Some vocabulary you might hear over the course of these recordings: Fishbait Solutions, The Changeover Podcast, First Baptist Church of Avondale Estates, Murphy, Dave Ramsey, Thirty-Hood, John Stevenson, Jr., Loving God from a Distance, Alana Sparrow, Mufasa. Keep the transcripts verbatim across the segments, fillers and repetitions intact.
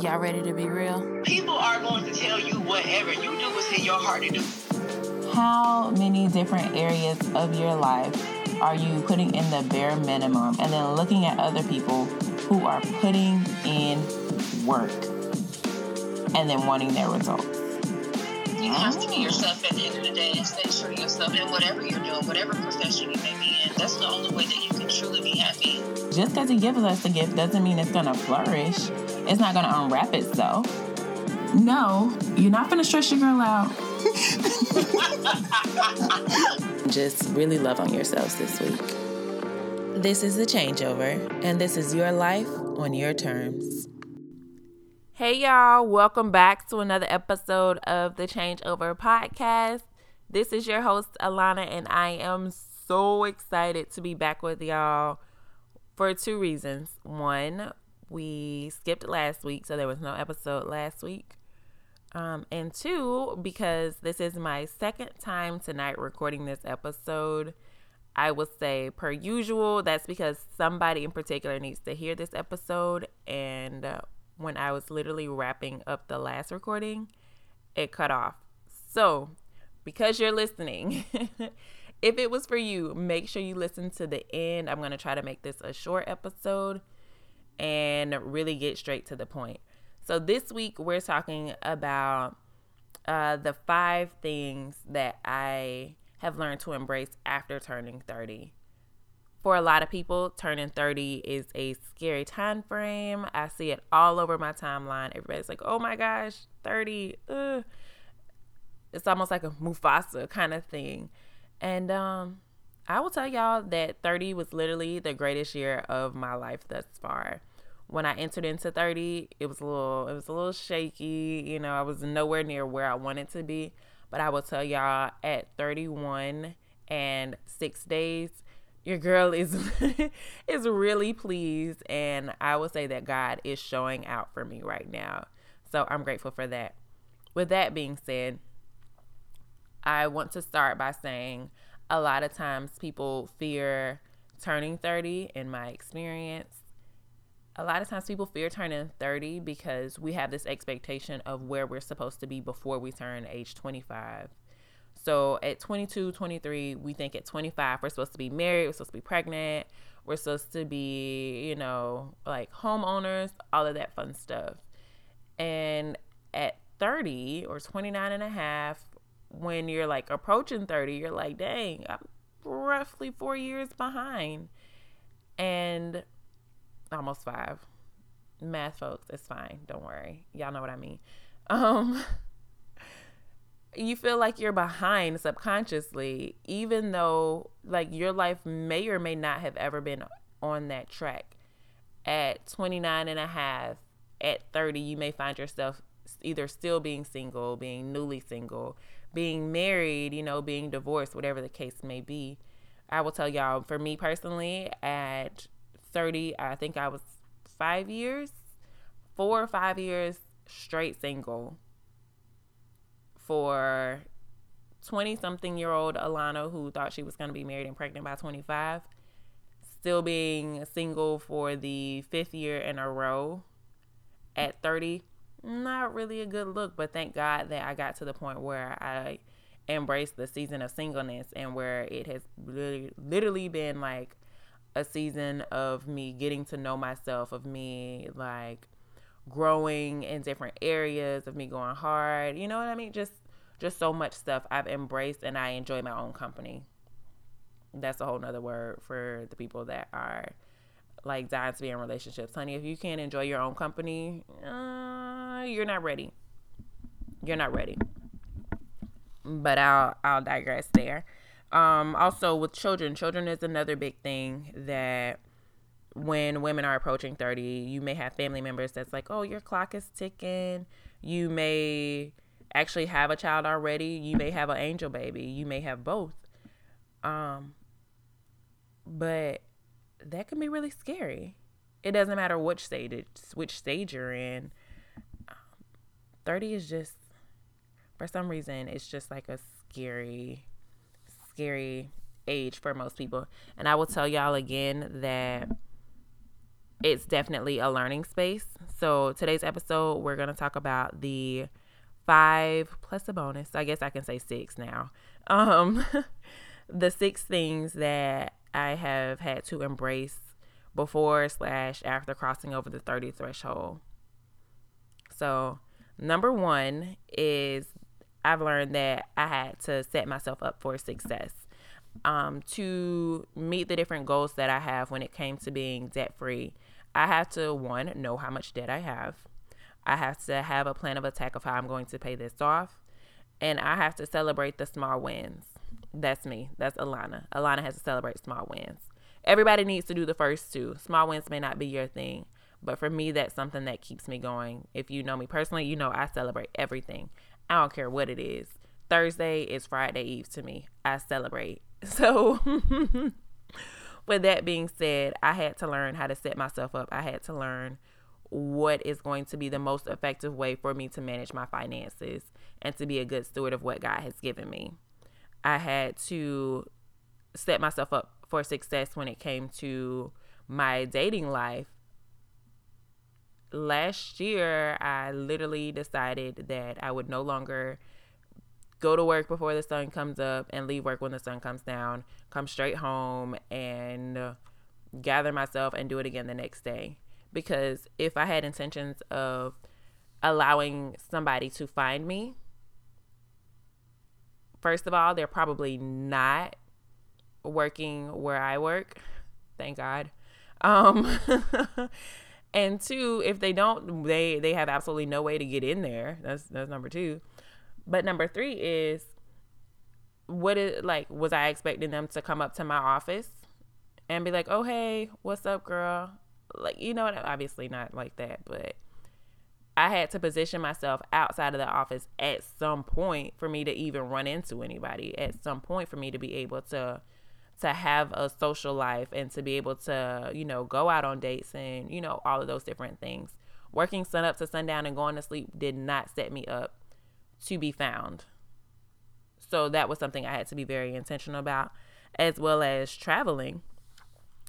Y'all ready to be real? People are going to tell you whatever. You do what's in your heart to do. How many different areas of your life are you putting in the bare minimum and then looking at other people who are putting in work and then wanting their results? You have to be yourself at the end of the day and stay true to yourself in whatever you're doing, whatever profession you may be in. That's the only way that you can truly be happy. Just because he gives us the gift doesn't mean it's going to flourish. It's not going to unwrap itself. No, you're not going to stress your girl out. Just really love on yourselves this week. This is The Changeover, and this is your life on your terms. Hey y'all, welcome back to another episode of The Changeover Podcast. This is your host Alana, and I am so excited to be back with y'all for two reasons. One, we skipped last week, so there was no episode last week. Um, and two, because this is my second time tonight recording this episode. I will say per usual, that's because somebody in particular needs to hear this episode, and uh, when I was literally wrapping up the last recording, it cut off. So, because you're listening, if it was for you, make sure you listen to the end. I'm going to try to make this a short episode and really get straight to the point. So this week we're talking about uh, the five things that I have learned to embrace after turning thirty. For a lot of people, turning thirty is a scary time frame. I see it all over my timeline. Everybody's like, oh my gosh, thirty. Ugh. It's almost like a Mufasa kind of thing. And um, I will tell y'all that thirty was literally the greatest year of my life thus far. When I entered into thirty, it was a little, it was a little shaky. You know, I was nowhere near where I wanted to be. But I will tell y'all, at thirty-one and six days, your girl is is really pleased, and I will say that God is showing out for me right now. So I'm grateful for that. With that being said, I want to start by saying a lot of times people fear turning thirty, in my experience. A lot of times people fear turning thirty because we have this expectation of where we're supposed to be before we turn age twenty-five. So at twenty-two, twenty-three, we think at twenty-five, we're supposed to be married, we're supposed to be pregnant, we're supposed to be, you know, like homeowners, all of that fun stuff. And at thirty or twenty-nine and a half, when you're like approaching thirty, you're like, dang, I'm roughly four years behind. And almost five. Math folks, it's fine. Don't worry. Y'all know what I mean. Um... You feel like you're behind subconsciously, even though like your life may or may not have ever been on that track. At twenty-nine and a half, at thirty, you may find yourself either still being single, being newly single, being married, you know, being divorced, whatever the case may be. I will tell y'all, for me personally, at thirty, I think I was five years, four or five years straight single. For twenty-something-year-old Alana, who thought she was going to be married and pregnant by twenty-five, still being single for the fifth year in a row at thirty, not really a good look. But thank God that I got to the point where I embraced the season of singleness, and where it has really, literally been like a season of me getting to know myself, of me like growing in different areas, of me going hard, you know what I mean? Just just so much stuff I've embraced, and I enjoy my own company. That's a whole nother word for the people that are like dying to be in relationships. Honey, if you can't enjoy your own company, uh, you're not ready. You're not ready. But I'll I'll digress there. Um, also with children, children is another big thing that when women are approaching thirty, you may have family members that's like, oh, your clock is ticking. You may actually have a child already. You may have an angel baby. You may have both. Um, but that can be really scary. It doesn't matter which stage, it's, which stage you're in. Um, thirty is just, for some reason, it's just like a scary, scary age for most people. And I will tell y'all again that it's definitely a learning space. So today's episode, we're going to talk about the five plus a bonus. I guess I can say six now. Um, the six things that I have had to embrace before slash after crossing over the thirty threshold. So number one is I've learned that I had to set myself up for success. Um, to meet the different goals that I have when it came to being debt-free, I have to, one, know how much debt I have. I have to have a plan of attack of how I'm going to pay this off. And I have to celebrate the small wins. That's me. That's Alana. Alana has to celebrate small wins. Everybody needs to do the first two. Small wins may not be your thing, but for me, that's something that keeps me going. If you know me personally, you know I celebrate everything. I don't care what it is. Thursday is Friday Eve to me. I celebrate. So with that being said, I had to learn how to set myself up. I had to learn what is going to be the most effective way for me to manage my finances and to be a good steward of what God has given me. I had to set myself up for success when it came to my dating life. Last year, I literally decided that I would no longer go to work before the sun comes up and leave work when the sun comes down, come straight home and gather myself and do it again the next day. Because if I had intentions of allowing somebody to find me, first of all, they're probably not working where I work. Thank God. Um, and two, if they don't, they, they have absolutely no way to get in there. That's, that's number two. But number three is, what is, like, was I expecting them to come up to my office and be like, oh, hey, what's up, girl? Like, you know, obviously not like that, but I had to position myself outside of the office at some point for me to even run into anybody, at some point for me to be able to to have a social life and to be able to, you know, go out on dates and, you know, all of those different things. Working sun up to sundown and going to sleep did not set me up to be found. So that was something I had to be very intentional about, as well as traveling.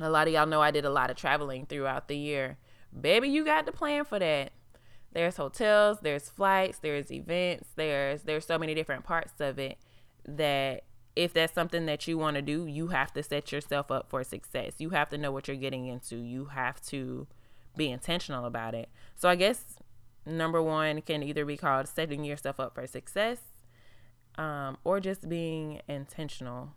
A lot of y'all know I did a lot of traveling throughout the year. Baby, you got to plan for that. There's hotels, there's flights, there's events, there's there's so many different parts of it that if that's something that you want to do, you have to set yourself up for success. You have to know what you're getting into. You have to be intentional about it. So I guess number one can either be called setting yourself up for success, um, or just being intentional.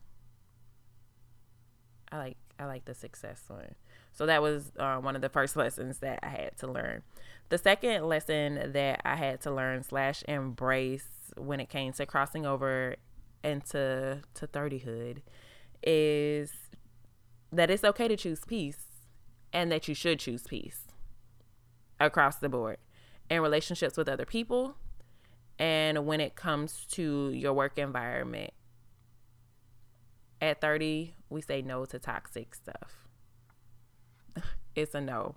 I like I like the success one. So that was uh, one of the first lessons that I had to learn. The second lesson that I had to learn slash embrace when it came to crossing over into to thirty-hood is that it's okay to choose peace, and that you should choose peace across the board. In relationships with other people, and when it comes to your work environment. At thirty, we say no to toxic stuff. It's a no.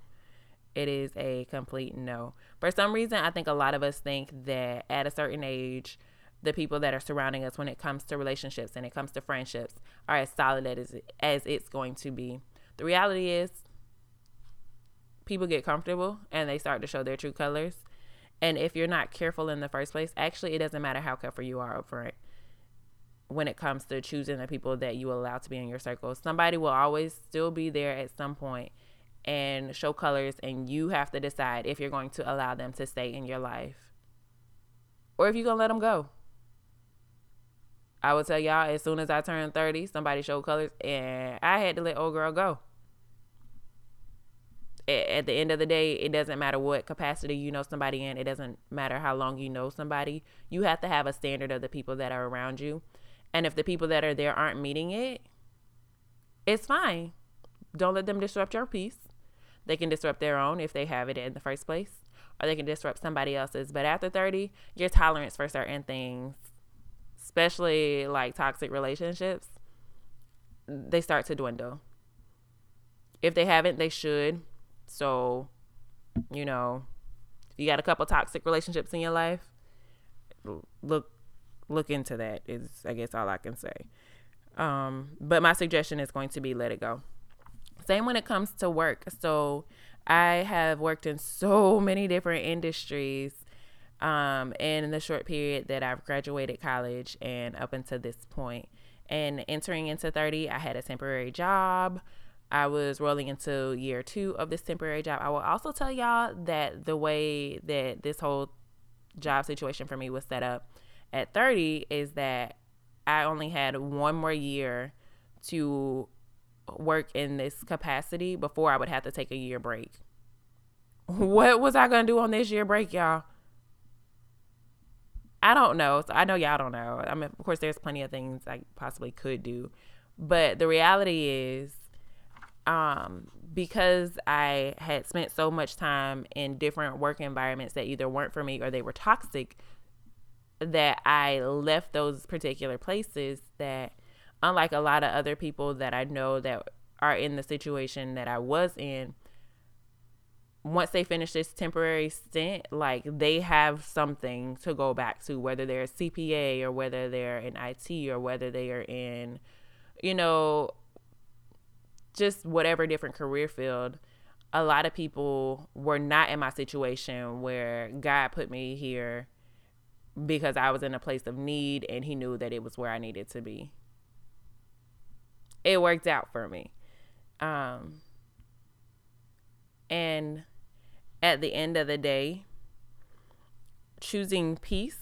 It is a complete no. For some reason, I think a lot of us think that at a certain age, the people that are surrounding us when it comes to relationships and it comes to friendships are as solid as, as it's going to be. The reality is, people get comfortable and they start to show their true colors. And if you're not careful in the first place, actually, it doesn't matter how careful you are up front when it comes to choosing the people that you allow to be in your circle. Somebody will always still be there at some point and show colors, and you have to decide if you're going to allow them to stay in your life or if you're going to let them go. I will tell y'all, as soon as I turned thirty, somebody showed colors and I had to let old girl go. At the end of the day, it doesn't matter what capacity you know somebody in. It doesn't matter how long you know somebody. You have to have a standard of the people that are around you. And if the people that are there aren't meeting it, it's fine. Don't let them disrupt your peace. They can disrupt their own if they have it in the first place, or they can disrupt somebody else's. But after thirty, your tolerance for certain things, especially like toxic relationships, they start to dwindle. If they haven't, they should. So, you know, if you got a couple toxic relationships in your life, look, look into that is, I guess, all I can say. Um, but my suggestion is going to be let it go. Same when it comes to work. So I have worked in so many different industries um, in the short period that I've graduated college and up until this point. And entering into thirty, I had a temporary job. I was rolling into year two of this temporary job. I will also tell y'all that the way that this whole job situation for me was set up at thirty is that I only had one more year to work in this capacity before I would have to take a year break. What was I going to do on this year break, y'all? I don't know. So I know y'all don't know. I mean, of course, there's plenty of things I possibly could do. But the reality is, um, because I had spent so much time in different work environments that either weren't for me or they were toxic, that I left those particular places that, unlike a lot of other people that I know that are in the situation that I was in, once they finish this temporary stint, like, they have something to go back to, whether they're a C P A or whether they're in I T or whether they are in, you know, just whatever different career field. A lot of people were not in my situation where God put me here because I was in a place of need and he knew that it was where I needed to be. It worked out for me. Um, and at the end of the day, choosing peace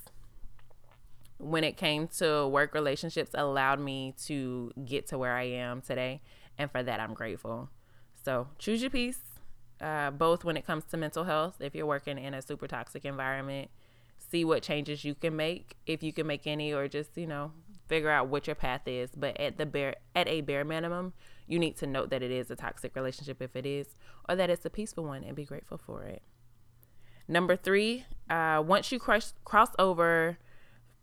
when it came to work relationships allowed me to get to where I am today. And for that, I'm grateful. So choose your peace, uh, both when it comes to mental health. If you're working in a super toxic environment, see what changes you can make, if you can make any, or just, you know, figure out what your path is. But at the bare, at a bare minimum, you need to note that it is a toxic relationship if it is, or that it's a peaceful one, and be grateful for it. Number three, uh, once you cross, cross over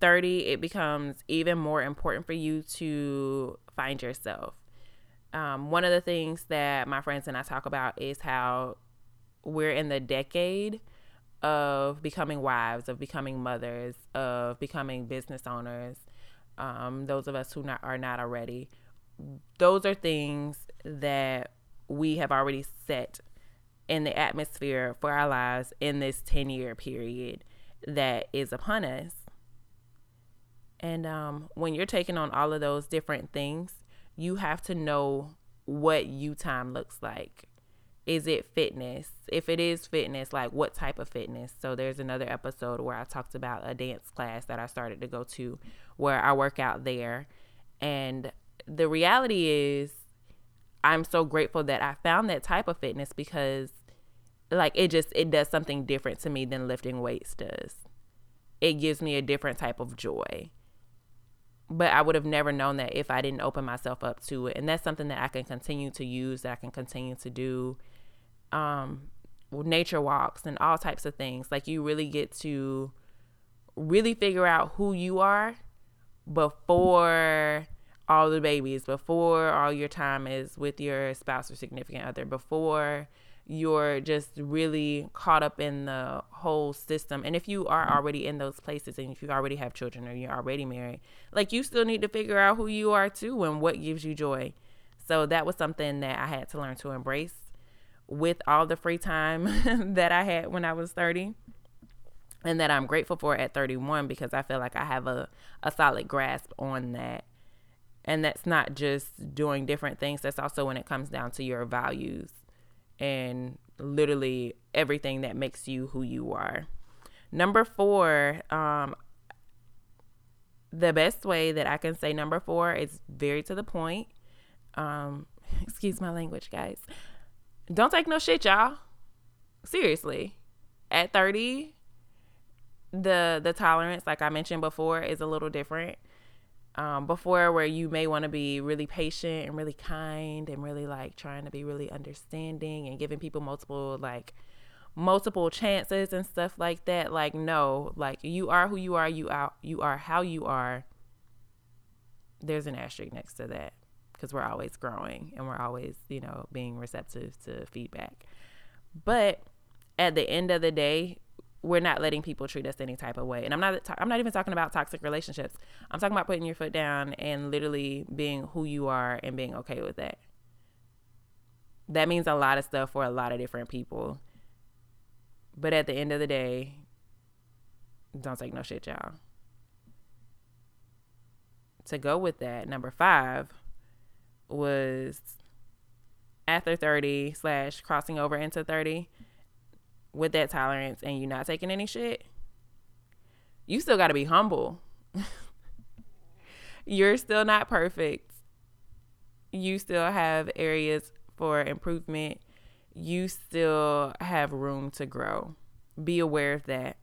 thirty, it becomes even more important for you to find yourself. Um, one of the things that my friends and I talk about is how we're in the decade of becoming wives, of becoming mothers, of becoming business owners. Um, those of us who not, are not already, those are things that we have already set in the atmosphere for our lives in this ten-year period that is upon us. And um, when you're taking on all of those different things, you have to know what you time looks like. Is it fitness? If it is fitness, like, what type of fitness? So there's another episode where I talked about a dance class that I started to go to where I work out there. And the reality is, I'm so grateful that I found that type of fitness because, like, it just, it does something different to me than lifting weights does. It gives me a different type of joy. But I would have never known that if I didn't open myself up to it. And that's something that I can continue to use, that I can continue to do. Um, nature walks and all types of things. Like, you really get to really figure out who you are before all the babies, before all your time is with your spouse or significant other, before you're just really caught up in the whole system. And if you are already in those places, and if you already have children or you're already married, like, you still need to figure out who you are too and what gives you joy. So that was something that I had to learn to embrace with all the free time that I had when I was thirty, and that I'm grateful for at thirty-one, because I feel like I have a, a solid grasp on that. And that's not just doing different things. That's also when it comes down to your values and literally everything that makes you who you are. Number four, um, the best way that I can say number four is very to the point. Um, excuse my language, guys. Don't take no shit, y'all. Seriously. At thirty, the the tolerance, like I mentioned before, is a little different. Um, before, where you may want to be really patient and really kind and really, like, trying to be really understanding and giving people multiple, like, multiple chances and stuff like that. Like, no, like, you are who you are, you are, you are how you are. There's an asterisk next to that, because we're always growing and we're always, you know, being receptive to feedback. But at the end of the day, we're not letting people treat us any type of way. And I'm not, I'm not even talking about toxic relationships. I'm talking about putting your foot down and literally being who you are and being okay with that. that means a lot of stuff for a lot of different people. But at the end of the day, don't take no shit, y'all. To go with that, number five was after thirty slash crossing over into thirty, with that tolerance and you not taking any shit, you still got to be humble. You're still not perfect. You still have areas for improvement. You still have room to grow. Be aware of that.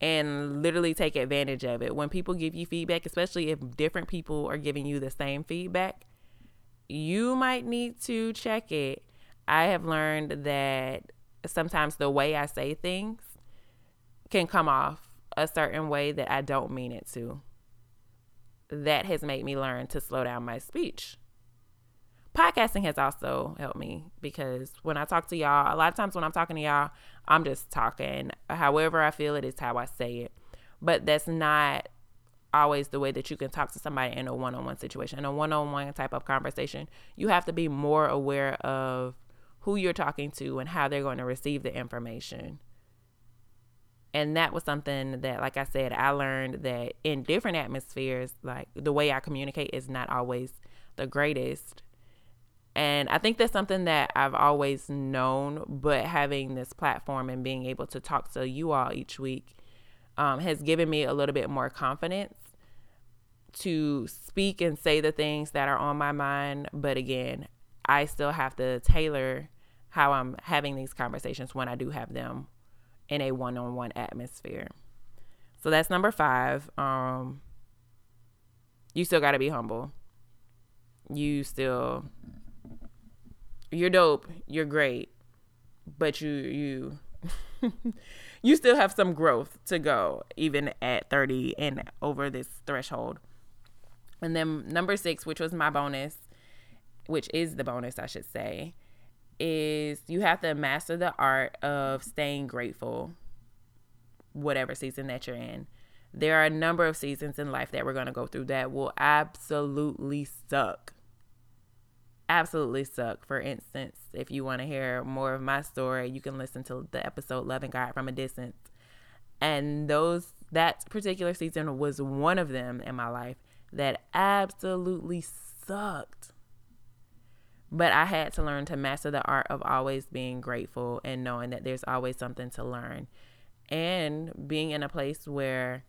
And literally take advantage of it. When people give you feedback, especially if different people are giving you the same feedback, you might need to check it. I have learned that sometimes the way I say things can come off a certain way that I don't mean it to. That has made me learn to slow down my speech. Podcasting has also helped me because when I talk to y'all, a lot of times when I'm talking to y'all, I'm just talking. However I feel it is how I say it. But that's not always the way that you can talk to somebody in a one-on-one situation. In a one-on-one type of conversation, you have to be more aware of who you're talking to and how they're going to receive the information. And that was something that, like I said, I learned that in different atmospheres, like the way I communicate is not always the greatest. And I think that's something that I've always known, but having this platform and being able to talk to you all each week um, has given me a little bit more confidence to speak and say the things that are on my mind. But again, I still have to tailor how I'm having these conversations when I do have them in a one-on-one atmosphere. So that's number five. Um, you still got to be humble. You still... You're dope. You're great. But you you you still have some growth to go, even at thirty and over this threshold. And then number six, which was my bonus, which is the bonus, I should say, is you have to master the art of staying grateful, whatever season that you're in. There are a number of seasons in life that we're going to go through that will absolutely suck. Absolutely suck. For instance, if you want to hear more of my story, you can listen to the episode Loving God from a Distance. And those that particular season was one of them in my life that absolutely sucked. But I had to learn to master the art of always being grateful and knowing that there's always something to learn. And being in a place where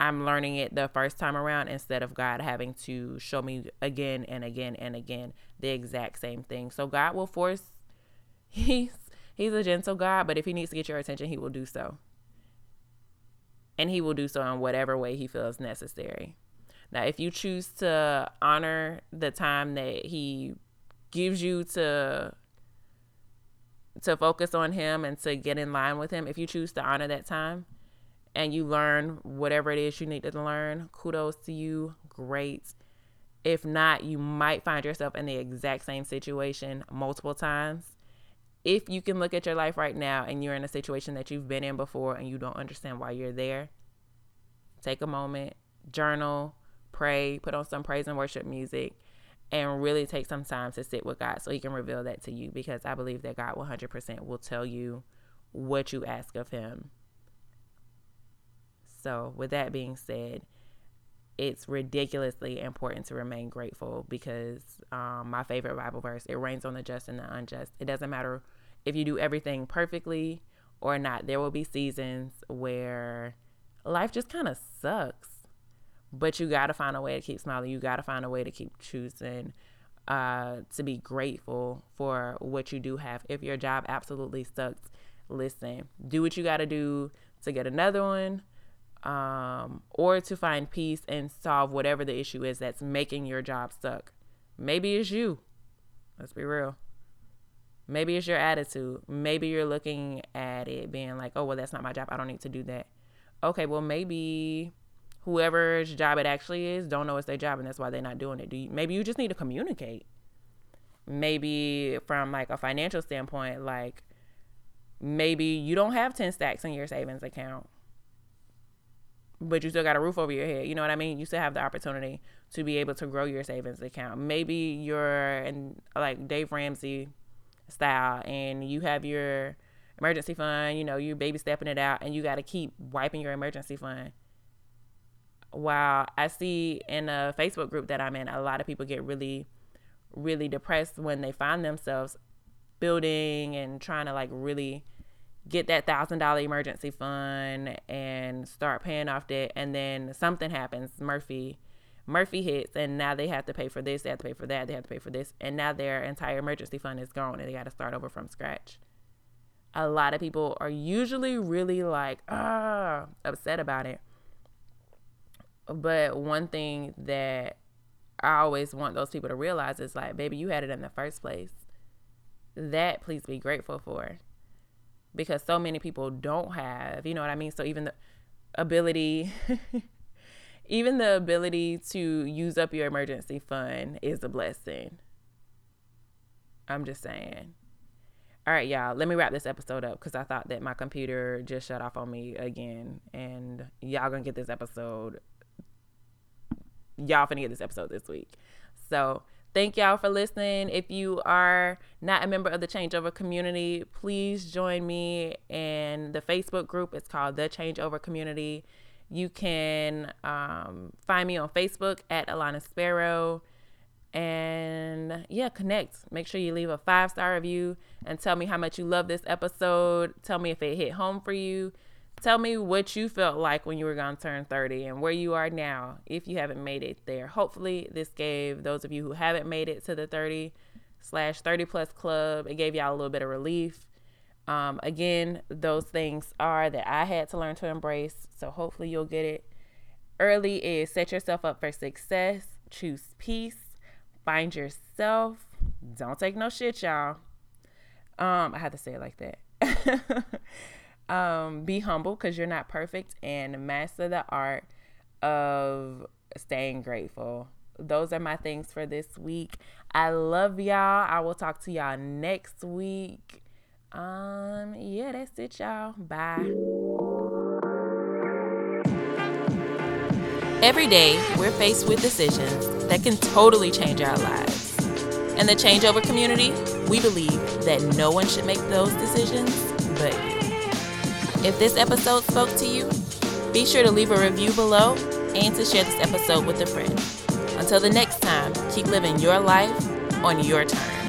I'm learning it the first time around instead of God having to show me again and again and again the exact same thing. So God will force, he's, he's a gentle God, but if he needs to get your attention, he will do so. And he will do so in whatever way he feels necessary. Now, if you choose to honor the time that he gives you to to focus on him and to get in line with him, if you choose to honor that time, and you learn whatever it is you need to learn, kudos to you. Great. If not, you might find yourself in the exact same situation multiple times. If you can look at your life right now and you're in a situation that you've been in before and you don't understand why you're there, take a moment, journal, pray, put on some praise and worship music, and really take some time to sit with God so he can reveal that to you, because I believe that God one hundred percent will tell you what you ask of him. So with that being said, it's ridiculously important to remain grateful because um, my favorite Bible verse, it rains on the just and the unjust. It doesn't matter if you do everything perfectly or not. There will be seasons where life just kind of sucks, but you got to find a way to keep smiling. You got to find a way to keep choosing uh, to be grateful for what you do have. If your job absolutely sucks, listen, do what you got to do to get another one. Um, or to find peace and solve whatever the issue is that's making your job suck. Maybe it's you. Let's be real. Maybe it's your attitude. Maybe you're looking at it being like, oh, well, that's not my job. I don't need to do that. Okay, well, maybe whoever's job it actually is don't know it's their job and that's why they're not doing it. Do you, maybe you just need to communicate. Maybe from like a financial standpoint, like maybe you don't have ten stacks in your savings account. but you still got a roof over your head. You know what I mean? You still have the opportunity to be able to grow your savings account. Maybe you're in like Dave Ramsey style and you have your emergency fund, you know, you baby stepping it out and you got to keep wiping your emergency fund. While I see in a Facebook group that I'm in, a lot of people get really, really depressed when they find themselves building and trying to like really get that thousand dollar emergency fund and start paying off debt. And then something happens, Murphy, Murphy hits, and now they have to pay for this, they have to pay for that, they have to pay for this. And now their entire emergency fund is gone and they got to start over from scratch. A lot of people are usually really like, ah, upset about it. But one thing that I always want those people to realize is like, baby, you had it in the first place. That please be grateful for, because so many people don't have, you know what I mean? So even the ability, even the ability to use up your emergency fund is a blessing. I'm just saying. All right, y'all, let me wrap this episode up because I thought that my computer just shut off on me again, and y'all gonna get this episode. Y'all finna get this episode this week. So thank y'all for listening. If you are not a member of the Changeover community, please join me in the Facebook group. It's called The Changeover Community. You can um, find me on Facebook at Alana Sparrow. And yeah, connect. Make sure you leave a five-star review and tell me how much you love this episode. Tell me if it hit home for you. Tell me what you felt like when you were going to turn thirty and where you are now if you haven't made it there. Hopefully this gave those of you who haven't made it to the thirty slash thirty plus club, it gave y'all a little bit of relief. Um, again, those things are that I had to learn to embrace. So hopefully you'll get it. Early is set yourself up for success. Choose peace. Find yourself. Don't take no shit, y'all. Um, I had to say it like that. Um, be humble because you're not perfect, and master the art of staying grateful. Those are my things for this week. I love y'all. I will talk to y'all next week. Um, yeah, that's it, y'all. Bye. Every day, we're faced with decisions that can totally change our lives. In the Changeover community, we believe that no one should make those decisions but you. If this episode spoke to you, be sure to leave a review below and to share this episode with a friend. Until the next time, keep living your life on your terms.